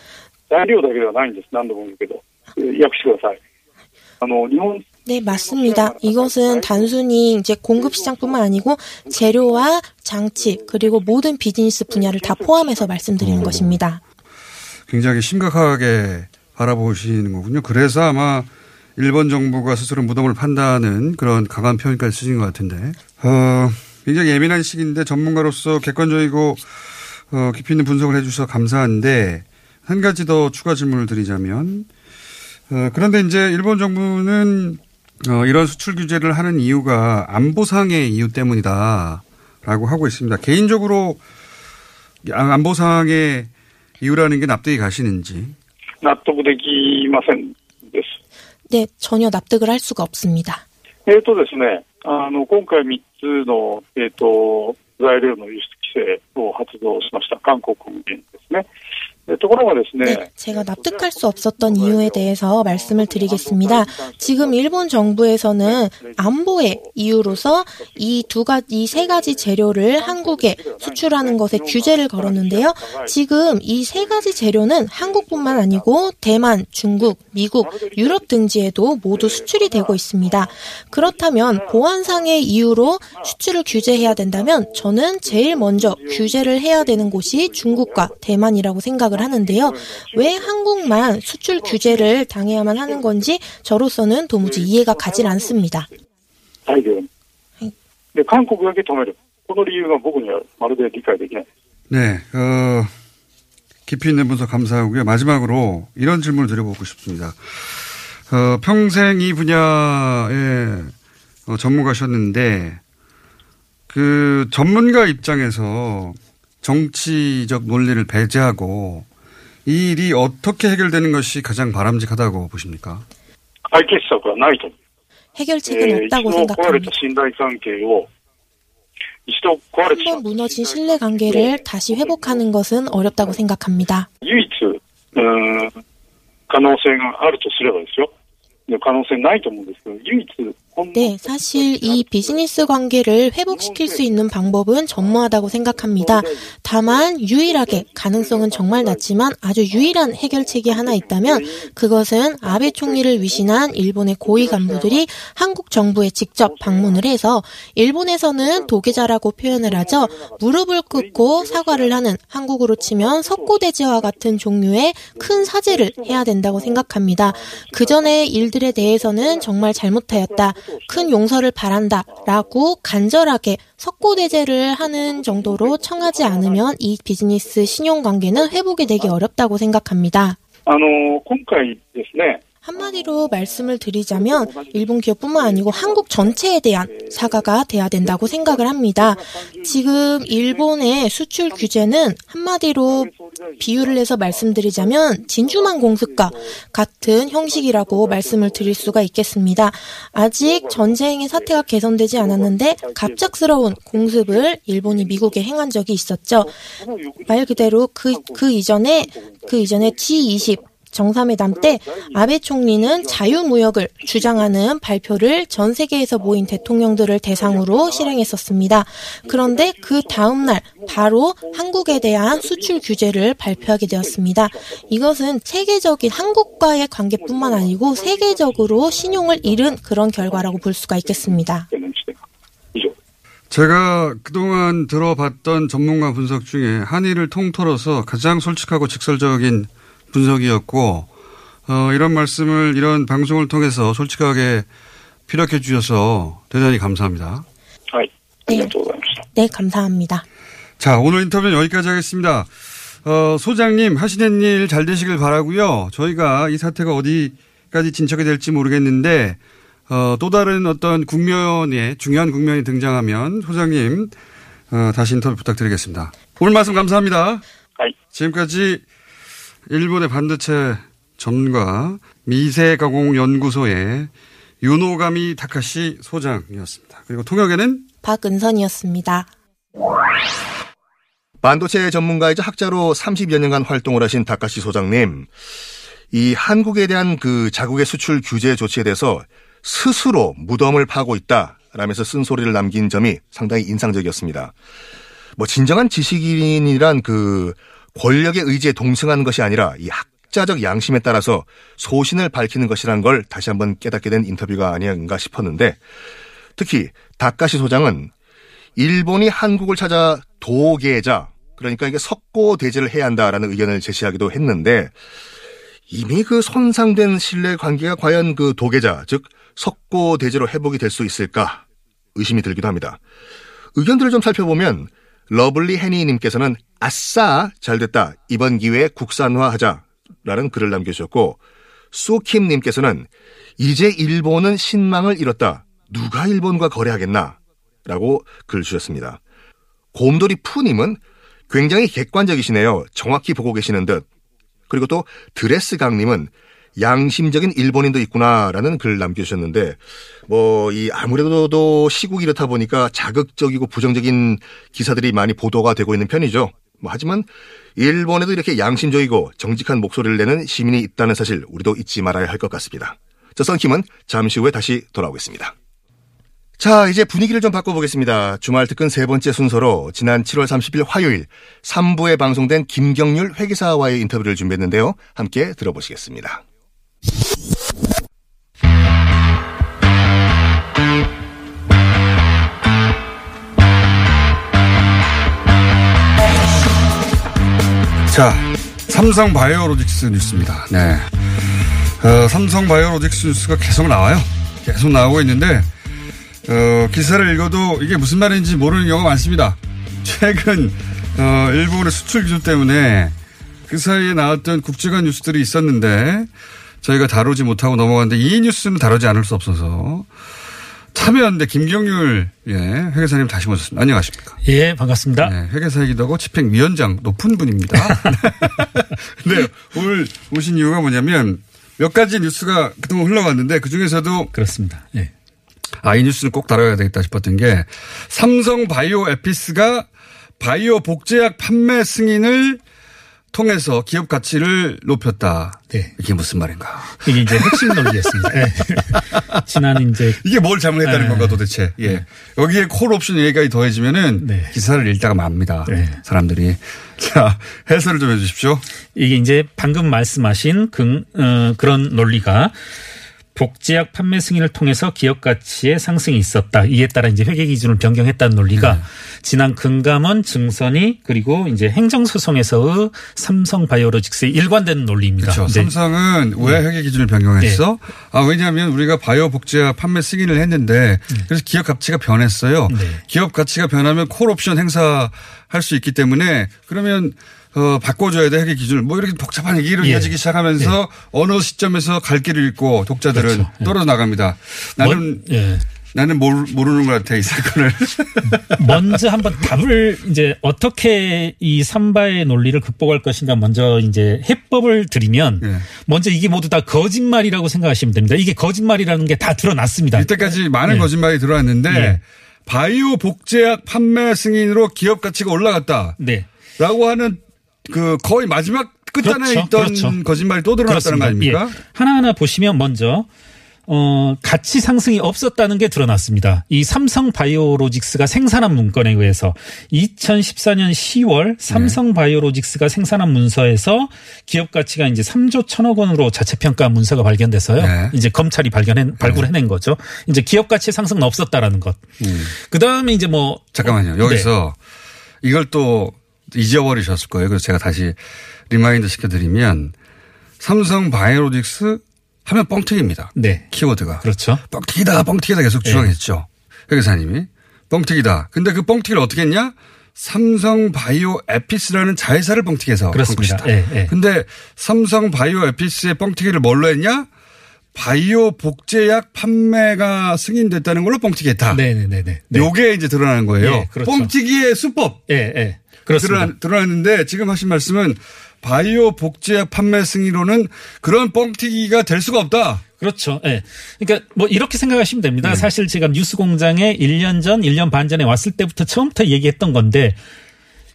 네, 맞습니다. 이것은 단순히 이제 공급 시장뿐만 아니고 재료와 장치 그리고 모든 비즈니스 분야를 다 포함해서 말씀드리는 것입니다. 굉장히 심각하게 바라보시는 거군요. 그래서 아마 일본 정부가 스스로 무덤을 판다는 그런 강한 표현까지 쓰신 것 같은데 굉장히 예민한 시기인데 전문가로서 객관적이고 깊이 있는 분석을 해주셔서 감사한데 한 가지 더 추가 질문을 드리자면 그런데 이제 일본 정부는 이런 수출 규제를 하는 이유가 안보상의 이유 때문이다라고 하고 있습니다. 개인적으로 안보상의 이유라는 게 납득이 가시는지? 네, 전혀 납득을 할 수가 없습니다. 네, 제가 납득할 수 없었던 이유에 대해서 말씀을 드리겠습니다. 지금 일본 정부에서는 안보의 이유로서 이 세 가지 재료를 한국에 수출하는 것에 규제를 걸었는데요. 지금 이 세 가지 재료는 한국뿐만 아니고 대만, 중국, 미국, 유럽 등지에도 모두 수출이 되고 있습니다. 그렇다면 보안상의 이유로 수출을 규제해야 된다면 저는 제일 먼저 규제를 해야 되는 곳이 중국과 대만이라고 생각을 하는데요. 왜 한국만 수출 규제를 당해야만 하는 건지 저로서는 도무지 이해가 가질 않습니다. 네, 깊이 있는 분석 감사하고요. 마지막으로 이런 질문을 드려보고 싶습니다. 평생 이 분야의 전문가셨는데 그 전문가 입장에서 정치적 논리를 배제하고 이 일이 어떻게 해결되는 것이 가장 바람직하다고 보십니까? 해결책은 없다고 생각합니다. 한번 무너진 신뢰관계를 다시 회복하는 것은 어렵다고 생각합니다. 네, 사실 이 비즈니스 관계를 회복시킬 수 있는 방법은 전무하다고 생각합니다. 다만 유일하게 가능성은 정말 낮지만 아주 유일한 해결책이 하나 있다면 그것은 아베 총리를 위신한 일본의 고위 간부들이 한국 정부에 직접 방문을 해서 일본에서는 도계자라고 표현을 하죠. 무릎을 꿇고 사과를 하는 한국으로 치면 석고대죄와 같은 종류의 큰 사죄를 해야 된다고 생각합니다. 그 전에 일들에 대해서는 정말 잘못하였다. 큰 용서를 바란다라고 간절하게 석고대죄를 하는 정도로 청하지 않으면 이 비즈니스 신용관계는 회복이 되기 어렵다고 생각합니다. 한마디로 말씀을 드리자면 일본 기업뿐만 아니고 한국 전체에 대한 사과가 돼야 된다고 생각을 합니다. 지금 일본의 수출 규제는 한마디로 비유를 해서 말씀드리자면 진주만 공습과 같은 형식이라고 말씀을 드릴 수가 있겠습니다. 아직 전쟁의 사태가 개선되지 않았는데 갑작스러운 공습을 일본이 미국에 행한 적이 있었죠. 말 그대로 그 이전에 G20 정상회담 때 아베 총리는 자유무역을 주장하는 발표를 전 세계에서 모인 대통령들을 대상으로 실행했었습니다. 그런데 그 다음 날 바로 한국에 대한 수출 규제를 발표하게 되었습니다. 이것은 세계적인 한국과의 관계뿐만 아니고 세계적으로 신용을 잃은 그런 결과라고 볼 수가 있겠습니다. 제가 그동안 들어봤던 전문가 분석 중에 한일을 통틀어서 가장 솔직하고 직설적인 분석이었고 이런 말씀을 이런 방송을 통해서 솔직하게 피력해 주셔서 대단히 감사합니다. 이상적으로 합니다. 네, 감사합니다. 자, 오늘 인터뷰는 여기까지 하겠습니다. 소장님, 하시는 일 잘 되시길 바라고요. 저희가 이 사태가 어디까지 진척이 될지 모르겠는데 또 다른 어떤 국면에 중요한 국면이 등장하면 소장님 다시 인터뷰 부탁드리겠습니다. 오늘 말씀 감사합니다. 지금까지 일본의 반도체 전문가 미세가공연구소의 유노가미 다카시 소장이었습니다. 그리고 통역에는 박은선이었습니다. 반도체 전문가이자 학자로 30여 년간 활동을 하신 다카시 소장님, 이 한국에 대한 그 자국의 수출 규제 조치에 대해서 스스로 무덤을 파고 있다라면서 쓴소리를 남긴 점이 상당히 인상적이었습니다. 뭐 진정한 지식인이란 그 권력의 의지에 동승하는 것이 아니라 이 학자적 양심에 따라서 소신을 밝히는 것이란 걸 다시 한번 깨닫게 된 인터뷰가 아닌가 싶었는데, 특히 다카시 소장은 일본이 한국을 찾아 도계자, 그러니까 이게 석고대제를 해야 한다라는 의견을 제시하기도 했는데, 이미 그 손상된 신뢰 관계가 과연 그 도계자, 즉 석고대제로 회복이 될 수 있을까 의심이 들기도 합니다. 의견들을 좀 살펴보면 러블리 해니님께서는 아싸 잘됐다, 이번 기회에 국산화하자라는 글을 남겨주셨고, 썬킴님께서는 이제 일본은 신망을 잃었다, 누가 일본과 거래하겠나 라고 글 주셨습니다. 곰돌이 푸님은 굉장히 객관적이시네요, 정확히 보고 계시는 듯. 그리고 또 드레스강님은 양심적인 일본인도 있구나라는 글을 남겨주셨는데, 뭐 이 아무래도 시국이 이렇다 보니까 자극적이고 부정적인 기사들이 많이 보도가 되고 있는 편이죠. 뭐 하지만 일본에도 이렇게 양심적이고 정직한 목소리를 내는 시민이 있다는 사실 우리도 잊지 말아야 할 것 같습니다. 저 썬킴은 잠시 후에 다시 돌아오겠습니다. 자, 이제 분위기를 좀 바꿔보겠습니다. 주말 특근 세 번째 순서로 지난 7월 30일 화요일 3부에 방송된 김경률 회계사와의 인터뷰를 준비했는데요. 함께 들어보시겠습니다. 자, 삼성바이오로직스 뉴스입니다. 네, 삼성바이오로직스 뉴스가 계속 나와요. 계속 나오고 있는데 기사를 읽어도 이게 무슨 말인지 모르는 경우가 많습니다. 최근 일본의 수출 규제 때문에 그 사이에 나왔던 굵직한 뉴스들이 있었는데 저희가 다루지 못하고 넘어갔는데, 이 뉴스는 다루지 않을 수 없어서 참여연대 김경률 회계사님 다시 모셨습니다. 안녕하십니까? 예, 반갑습니다. 네, 회계사이기도 하고 집행위원장 높은 분입니다. 네, 오늘 오신 이유가 뭐냐면 몇 가지 뉴스가 그동안 흘러갔는데 그중에서도 그렇습니다. 예. 아, 이 뉴스는 꼭 다뤄야 되겠다 싶었던 게, 삼성바이오에피스가 바이오 복제약 판매 승인을 통해서 기업 가치를 높였다. 네. 이게 무슨 말인가. 이게 이제 핵심 논리였습니다. 네. 지난 이제. 이게 뭘 잘못했다는 건가 도대체. 예. 네. 여기에 콜 옵션 얘기까지 더해지면은 네. 기사를 읽다가 맙니다. 네. 사람들이. 자, 해설을 좀 해 주십시오. 이게 이제 방금 말씀하신 그런 논리가 복제약 판매 승인을 통해서 기업 가치의 상승이 있었다, 이에 따라 이제 회계 기준을 변경했다는 논리가 지난 금감원, 증선이, 그리고 이제 행정소송에서의 삼성바이오로직스의 일관된 논리입니다. 그렇죠. 네. 삼성은 왜 회계 기준을 변경했어? 네. 아, 왜냐하면 우리가 바이오 복제약 판매 승인을 했는데 그래서 기업 가치가 변했어요. 네. 기업 가치가 변하면 콜옵션 행사할 수 있기 때문에 그러면 바꿔줘야 돼, 회계 기준을. 뭐 이렇게 복잡한 얘기를 이어지기 시작하면서 어느 시점에서 갈 길을 잃고 독자들은 떨어져 나갑니다. 나는 모르는 것 같아, 이 사건을. 먼저 한번 답을 이제 어떻게 이 삼바의 논리를 극복할 것인가 먼저 이제 해법을 드리면, 먼저 이게 모두 다 거짓말이라고 생각하시면 됩니다. 이게 거짓말이라는 게 다 드러났습니다. 이때까지 많은 거짓말이 드러났는데 바이오 복제약 판매 승인으로 기업 가치가 올라갔다. 네. 라고 하는 그 거의 마지막 끝단에 있던 거짓말이 또 드러났다는 거 아닙니까? 예. 하나하나 보시면 먼저 가치 상승이 없었다는 게 드러났습니다. 이 삼성바이오로직스가 생산한 문건에 의해서 2014년 10월 삼성바이오로직스가 생산한 문서에서 기업 가치가 이제 3조 1천억 원으로 자체 평가 문서가 발견돼서요. 이제 검찰이 발굴해낸 거죠. 이제 기업 가치 상승은 없었다라는 것. 그다음에 이제 뭐 잠깐만요. 여기서 이걸 또 잊어버리셨을 거예요. 그래서 제가 다시 리마인드 시켜드리면, 삼성바이오로직스 하면 뻥튀기입니다. 네. 키워드가. 그렇죠. 뻥튀기다 계속 주장했죠. 회계사님이. 뻥튀기다. 근데 그 뻥튀기를 어떻게 했냐? 삼성바이오에피스라는 자회사를 뻥튀기해서 그렇습니다. 한 것이다. 그런데 예, 예. 삼성바이오에피스의 뻥튀기를 뭘로 했냐? 바이오 복제약 판매가 승인됐다는 걸로 뻥튀기했다. 네네네. 요게 이제 드러나는 거예요. 예, 그렇죠. 뻥튀기의 수법. 예, 예. 그렇습니다. 드러났는데 지금 하신 말씀은 바이오 복제약 판매 승인으로는 그런 뻥튀기가 될 수가 없다. 그렇죠. 예. 그러니까 뭐 이렇게 생각하시면 됩니다. 네. 사실 제가 뉴스공장에 1년 전, 1년 반 전에 왔을 때부터 처음부터 얘기했던 건데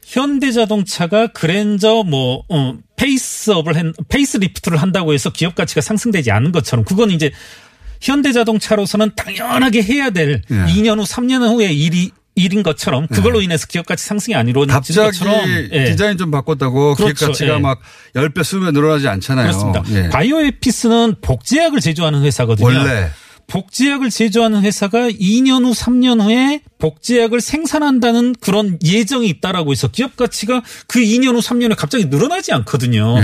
현대자동차가 그랜저 뭐 페이스리프트를 한다고 해서 기업 가치가 상승되지 않은 것처럼 그건 이제 현대자동차로서는 당연하게 해야 될 네. 2년 후, 3년 후의 일인 것처럼 그걸로 네. 인해서 기업가치 상승이 안 이루어진 것처럼. 갑자기 예. 디자인 좀 바꿨다고 그렇죠. 기업가치가 예. 막 10배, 20배 늘어나지 않잖아요. 그렇습니다. 예. 바이오에피스는 복제약을 제조하는 회사거든요. 원래. 복제약을 제조하는 회사가 2년 후, 3년 후에 복제약을 생산한다는 그런 예정이 있다라고 해서 기업가치가 그 2년 후, 3년 후에 갑자기 늘어나지 않거든요.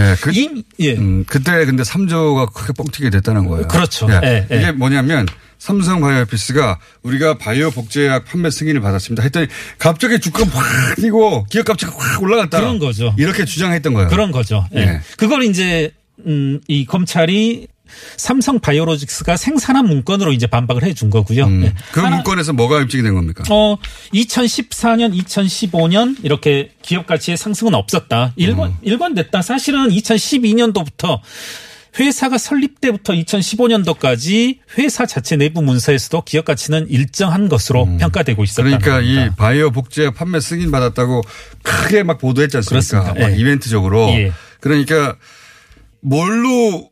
예. 그때 근데 3조가 크게 뻥튀기 됐다는 거예요. 그렇죠. 예. 예. 이게 뭐냐면 삼성바이오에피스가 우리가 바이오 복제약 판매 승인을 받았습니다. 했더니 갑자기 주가가 확 뛰고 기업 값이 확 올라갔다. 그런 거죠. 이렇게 주장했던 거예요. 그런 거죠. 예. 네. 그걸 이제 이 검찰이 삼성바이오로직스가 생산한 문건으로 이제 반박을 해준 거고요. 네. 그 문건에서 뭐가 입증이 된 겁니까? 2014년, 2015년 이렇게 기업 가치의 상승은 없었다. 일관됐다. 사실은 2012년도부터 회사가 설립 때부터 2015년도까지 회사 자체 내부 문서에서도 기업 가치는 일정한 것으로 평가되고 있었다는 겁니다. 그러니까 이 바이오 복제약 판매 승인 받았다고 크게 막 보도했지 않습니까? 막 예. 이벤트적으로. 예. 그러니까 뭘로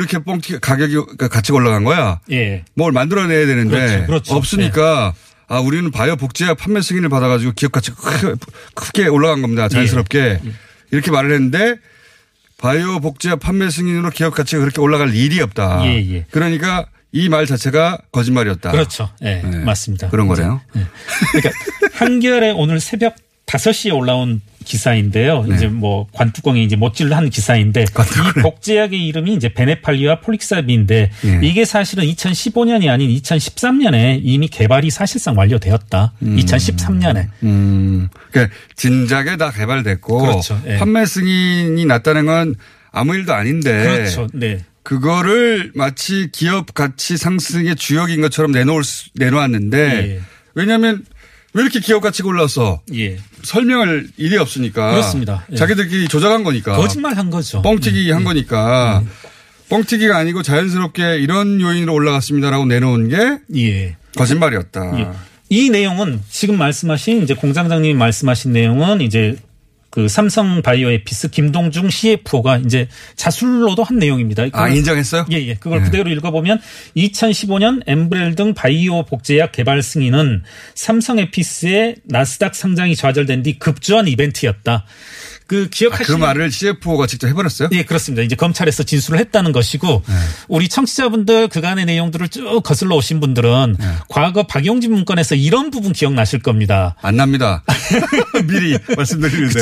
이렇게 뻥튀기 가격이 가치가 올라간 거야? 예. 뭘 만들어내야 되는데 그렇죠. 그렇죠. 없으니까 예. 아 우리는 바이오 복제약 판매 승인을 받아가지고 기업 가치가 크게 올라간 겁니다. 자연스럽게 예. 이렇게 말을 했는데. 바이오 복제약 판매 승인으로 기업 가치가 그렇게 올라갈 일이 없다. 예, 예. 그러니까 이 말 자체가 거짓말이었다. 그렇죠. 예, 네. 맞습니다. 그런 거네요. 네. 그러니까 한겨레 오늘 새벽 5시에 올라온 기사인데요. 네. 이제 뭐 관뚜껑이 이제 못질을 한 기사인데 이 복제약의 이름이 이제 베네팔리와 폴릭사비인데 네. 이게 사실은 2015년이 아닌 2013년에 이미 개발이 사실상 완료되었다. 2013년에. 그러니까 진작에 다 개발됐고 그렇죠. 네. 판매 승인이 났다는 건 아무 일도 아닌데 그렇죠. 네. 그거를 마치 기업 가치 상승의 주역인 것처럼 내놓았는데 네. 왜냐하면 왜 이렇게 기업 가치가 올랐어? 예. 설명할 일이 없으니까. 그렇습니다. 예. 자기들끼리 조작한 거니까. 거짓말 한 거죠. 뻥튀기 한 거니까. 뻥튀기가 아니고 자연스럽게 이런 요인으로 올라갔습니다라고 내놓은 게 예. 거짓말이었다. 예. 이 내용은 지금 말씀하신 이제 공장장님이 말씀하신 내용은 이제 그 삼성바이오에피스 김동중 CFO가 이제 자술로도 한 내용입니다. 아 인정했어요? 예예. 예. 그걸 예. 그대로 읽어보면 2015년 엠브렐 등 바이오 복제약 개발 승인은 삼성에피스의 나스닥 상장이 좌절된 뒤 급조한 이벤트였다. 그 기억하시는 그 말을 CFO가 직접 해버렸어요? 예, 그렇습니다. 이제 검찰에서 진술을 했다는 것이고 네. 우리 청취자분들 그간의 내용들을 쭉 거슬러 오신 분들은 네. 과거 박용진 문건에서 이런 부분 기억나실 겁니다. 안 납니다. 미리 말씀드리는데.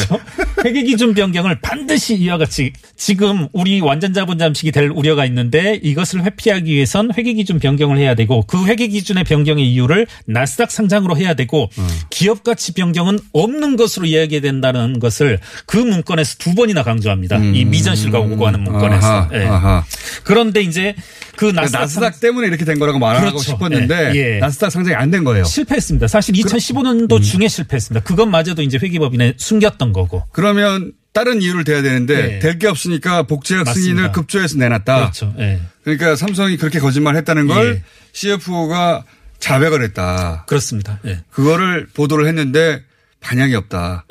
회계기준 변경을 반드시 이와 같이 지금 우리 완전자본 잠식이 될 우려가 있는데 이것을 회피하기 위해선 회계기준 변경을 해야 되고 그 회계기준의 변경의 이유를 나스닥 상장으로 해야 되고 기업가치 변경은 없는 것으로 이야기해야 된다는 것을 그 문건에서 두 번이나 강조합니다. 이 미전실과 오고하는 문건에서. 아하, 예. 아하. 그런데 이제 그 나스닥 때문에 이렇게 된 거라고 말하고 그렇죠. 싶었는데 예. 예. 나스닥 상장이 안 된 거예요. 실패했습니다. 사실 2015년도 중에 실패했습니다. 그것마저도 이제 회계법인에 숨겼던 거고. 그러면 다른 이유를 대야 되는데 예. 될 게 없으니까 복제약 승인을 급조해서 내놨다. 그렇죠. 예. 그러니까 삼성이 그렇게 거짓말했다는 걸 예. CFO가 자백을 했다. 그렇습니다. 예. 그거를 보도를 했는데 반향이 없다.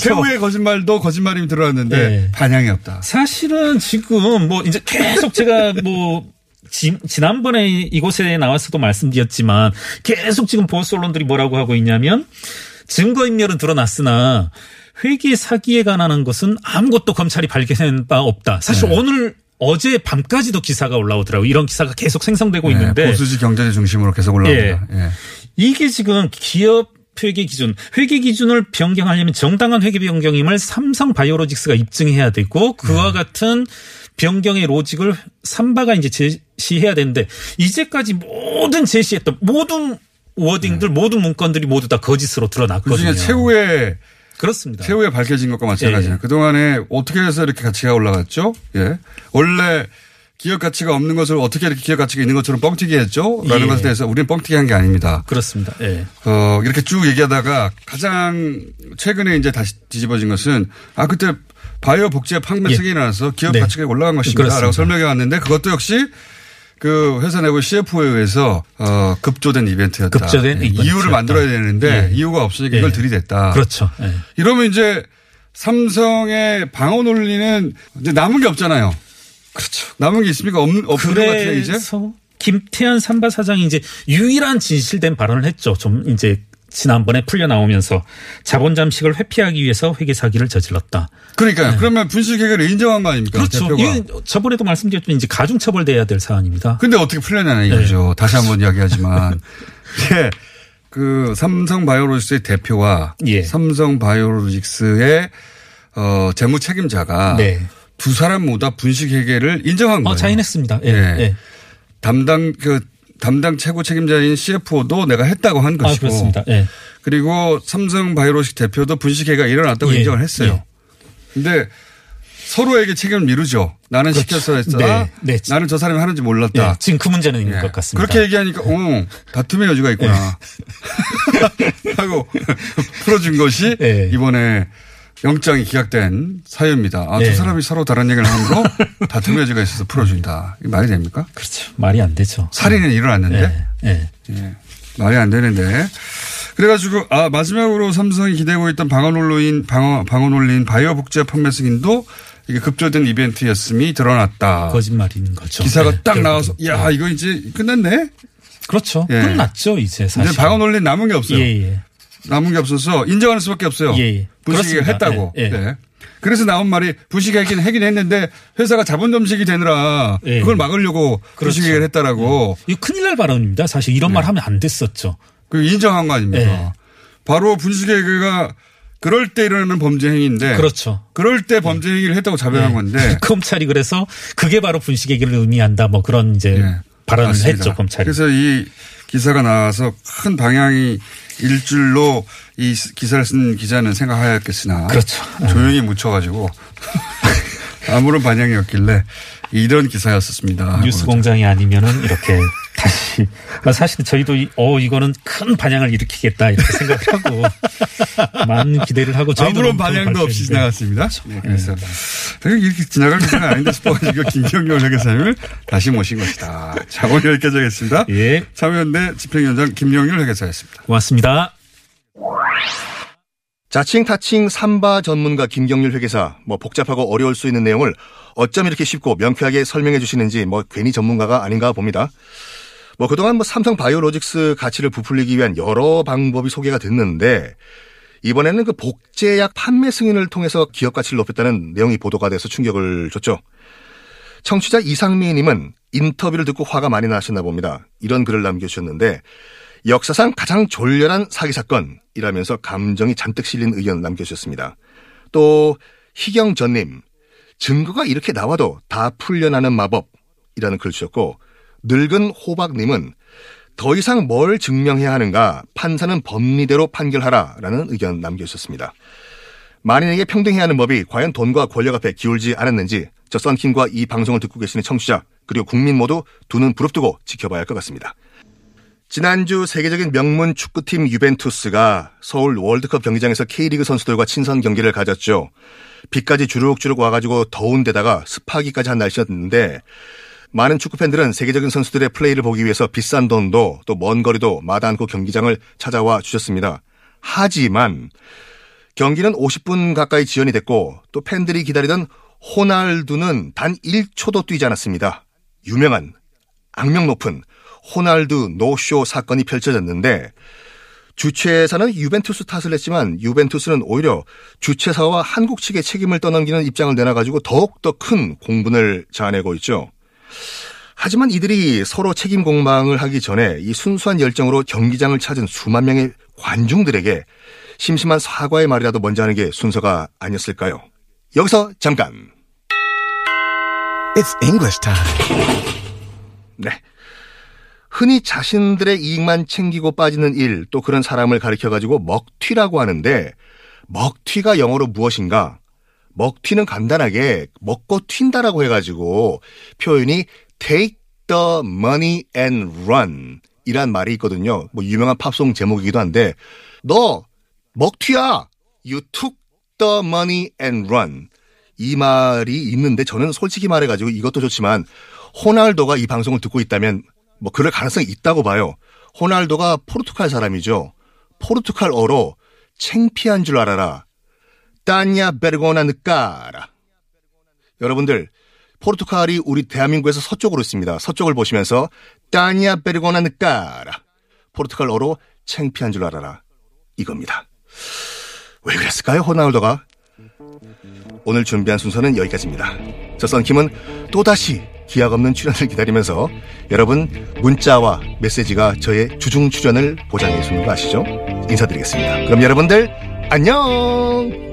최후의 거짓말도 거짓말임이 들어왔는데 네. 반향이 없다. 사실은 지금 뭐 이제 계속 제가 뭐 지난번에 이곳에 나와서도 말씀드렸지만 계속 지금 보수 언론들이 뭐라고 하고 있냐면 증거인멸은 드러났으나 회계 사기에 관한 것은 아무것도 검찰이 발견한 바 없다. 사실 네. 어제 밤까지도 기사가 올라오더라고요. 이런 기사가 계속 생성되고 네. 있는데. 보수지 경제 중심으로 계속 올라옵니다. 네. 네. 이게 지금 기업 회계 기준을 변경하려면 정당한 회계 변경임을 삼성바이오로직스가 입증해야 되고 그와 같은 변경의 로직을 삼바가 이제 제시해야 되는데 이제까지 모든 제시했던 모든 워딩들, 모든 문건들이 모두 다 거짓으로 드러났거든요. 그중에 최후의 그렇습니다. 최후에 밝혀진 것과 마찬가지예요. 예. 그동안에 어떻게 해서 이렇게 가치가 올라갔죠? 예. 원래 기업 가치가 없는 것을 어떻게 이렇게 기업 가치가 있는 것처럼 뻥튀기 했죠? 라는 것에 대해서 우리는 뻥튀기 한 게 아닙니다. 그렇습니다. 예. 이렇게 쭉 얘기하다가 가장 최근에 이제 다시 뒤집어진 것은 아, 그때 바이오 복제 판매 승인이 나서 기업 가치가 올라간 것입니다. 그렇습니다. 라고 설명해 왔는데 그것도 역시 그 회사 내부 CFO에 의해서 급조된 이벤트였다. 급조된 이벤트였다. 이유를 만들어야 되는데 이유가 없으니까 이걸 들이댔다. 그렇죠. 예. 이러면 이제 삼성의 방어 논리는 이제 남은 게 없잖아요. 그렇죠. 남은 게 있습니까? 없는 것 같아요 이제. 그래서 김태한 삼바 사장이 이제 유일한 진실된 발언을 했죠. 좀 이제 지난번에 풀려 나오면서 자본 잠식을 회피하기 위해서 회계 사기를 저질렀다. 그러니까요. 네. 그러면 분실 계획을 인정한 거 아닙니까? 그렇죠. 예, 저번에도 말씀드렸지만 이제 가중 처벌돼야 될 사안입니다. 근데 어떻게 풀려나냐 이거죠. 네. 다시 한번 이야기하지만 예, 그 삼성바이오로직스의 대표와 예. 삼성바이오로직스의 재무 책임자가 네. 두 사람 모두 분식 회계를 인정한 거예요. 자인했습니다. 예. 예. 예. 담당 최고 책임자인 CFO도 내가 했다고 한 것이고. 아, 그렇습니다. 예. 그리고 삼성바이오로직 대표도 분식회가 일어났다고 예. 인정을 했어요. 그런데 예. 서로에게 책임을 미루죠. 나는 그렇죠. 시켜서 했다. 네. 네. 나는 저 사람이 하는지 몰랐다. 예. 지금 그 문제는 있는 예. 것 같습니다. 그렇게 얘기하니까 다툼의 여지가 있구나 예. 하고 풀어준 것이 예. 이번에 영장이 기각된 사유입니다. 아, 두 사람이 서로 다른 얘기를 함으로 다툼의 여지가 있어서 풀어준다. 이게 말이 됩니까? 그렇죠. 말이 안 되죠. 살인은 일어났는데. 네. 네. 말이 안 되는데. 그래가지고, 아, 마지막으로 삼성이 기대고 있던 방어 논리인 바이오 복제 판매 승인도 이게 급조된 이벤트였음이 드러났다. 거짓말인 거죠. 기사가 네. 딱 나와서, 이야, 이거 이제 끝났네? 그렇죠. 예. 끝났죠, 이제 사실. 이제 방어 논리는 남은 게 없어요. 예, 예. 남은 게 없어서 인정하는 수밖에 없어요. 예. 분식회계 했다고. 예. 네. 그래서 나온 말이 분식회계는 하긴 했는데 회사가 자본 잠식이 되느라 예. 그걸 막으려고 그렇죠. 분식회계를 했다라고. 예. 이거 큰일 날 발언입니다. 사실 이런 예. 말 하면 안 됐었죠. 그 인정한 거 아닙니까? 예. 바로 분식회계가 그럴 때 일어나는 범죄 행위인데. 그렇죠. 그럴 때 범죄 행위를 했다고 자백한 건데. 검찰이 그래서 그게 바로 분식회계를 의미한다. 뭐 그런 이제 발언을 맞습니다. 했죠. 검찰이. 그래서 이 기사가 나와서 큰 방향이 일 줄로 이 기사를 쓴 기자는 생각하였겠으나 그렇죠. 조용히 묻혀가지고 아무런 반향이 없길래 이런 기사였었습니다. 뉴스공장이 아니면은 이렇게 다시 사실 저희도 이거는 큰 반향을 일으키겠다 이렇게 생각하고 많은 기대를 하고 저희도 아무런 반향도 없이 지나갔습니다. 그렇죠. 네, 그래서 이렇게 지나갈 것은 아닌데 싶어가지고 김경률 회계사님을 다시 모신 것이다. 자, 오늘 여기까지 하겠습니다. 예. 참여연대 집행위원장 김경률 회계사였습니다. 고맙습니다. 자칭 타칭 삼바 전문가 김경률 회계사, 복잡하고 어려울 수 있는 내용을 어쩜 이렇게 쉽고 명쾌하게 설명해 주시는지 괜히 전문가가 아닌가 봅니다. 그동안 삼성 바이오로직스 가치를 부풀리기 위한 여러 방법이 소개가 됐는데 이번에는 그 복제약 판매 승인을 통해서 기업 가치를 높였다는 내용이 보도가 돼서 충격을 줬죠. 청취자 이상미 님은 인터뷰를 듣고 화가 많이 나셨나 봅니다. 이런 글을 남겨주셨는데 역사상 가장 졸렬한 사기 사건이라면서 감정이 잔뜩 실린 의견을 남겨주셨습니다. 또 희경 전님, 증거가 이렇게 나와도 다 풀려나는 마법이라는 글을 주셨고 늙은 호박님은 더 이상 뭘 증명해야 하는가, 판사는 법리대로 판결하라라는 의견 남겨주셨습니다. 만인에게 평등해야 하는 법이 과연 돈과 권력 앞에 기울지 않았는지 저 썬킴과 이 방송을 듣고 계시는 청취자 그리고 국민 모두 두 눈 부릅뜨고 지켜봐야 할 것 같습니다. 지난주 세계적인 명문 축구팀 유벤투스가 서울 월드컵 경기장에서 K리그 선수들과 친선 경기를 가졌죠. 비까지 주룩주룩 와가지고 더운 데다가 습하기까지 한 날씨였는데 많은 축구팬들은 세계적인 선수들의 플레이를 보기 위해서 비싼 돈도 또 먼 거리도 마다않고 경기장을 찾아와 주셨습니다. 하지만 경기는 50분 가까이 지연이 됐고 또 팬들이 기다리던 호날두는 단 1초도 뛰지 않았습니다. 유명한 악명 높은 호날두 노쇼 사건이 펼쳐졌는데 주최사는 유벤투스 탓을 했지만 유벤투스는 오히려 주최사와 한국 측의 책임을 떠넘기는 입장을 내놔가지고 더욱더 큰 공분을 자아내고 있죠. 하지만 이들이 서로 책임 공방을 하기 전에 이 순수한 열정으로 경기장을 찾은 수만 명의 관중들에게 심심한 사과의 말이라도 먼저 하는 게 순서가 아니었을까요? 여기서 잠깐. It's English time. 네. 흔히 자신들의 이익만 챙기고 빠지는 일, 또 그런 사람을 가리켜가지고 먹튀라고 하는데, 먹튀가 영어로 무엇인가? 먹튀는 간단하게 먹고 튄다라고 해가지고 표현이 take the money and run 이란 말이 있거든요. 뭐 유명한 팝송 제목이기도 한데, 너 먹튀야! You took the money and run. 이 말이 있는데 저는 솔직히 말해가지고 이것도 좋지만 호날두가 이 방송을 듣고 있다면 뭐 그럴 가능성이 있다고 봐요. 호날두가 포르투갈 사람이죠. 포르투갈어로 창피한 줄 알아라. 따냐 베르고나 느까라. 여러분들, 포르투갈이 우리 대한민국에서 서쪽으로 있습니다. 서쪽을 보시면서 따냐 베르고나 느까라. 포르투갈어로 창피한 줄 알아라. 이겁니다. 왜 그랬을까요, 호날두가? 오늘 준비한 순서는 여기까지입니다. 저 썬킴은 또다시 기약 없는 출연을 기다리면서 여러분 문자와 메시지가 저의 주중 출연을 보장해 주는 거 아시죠? 인사드리겠습니다. 그럼 여러분들 안녕!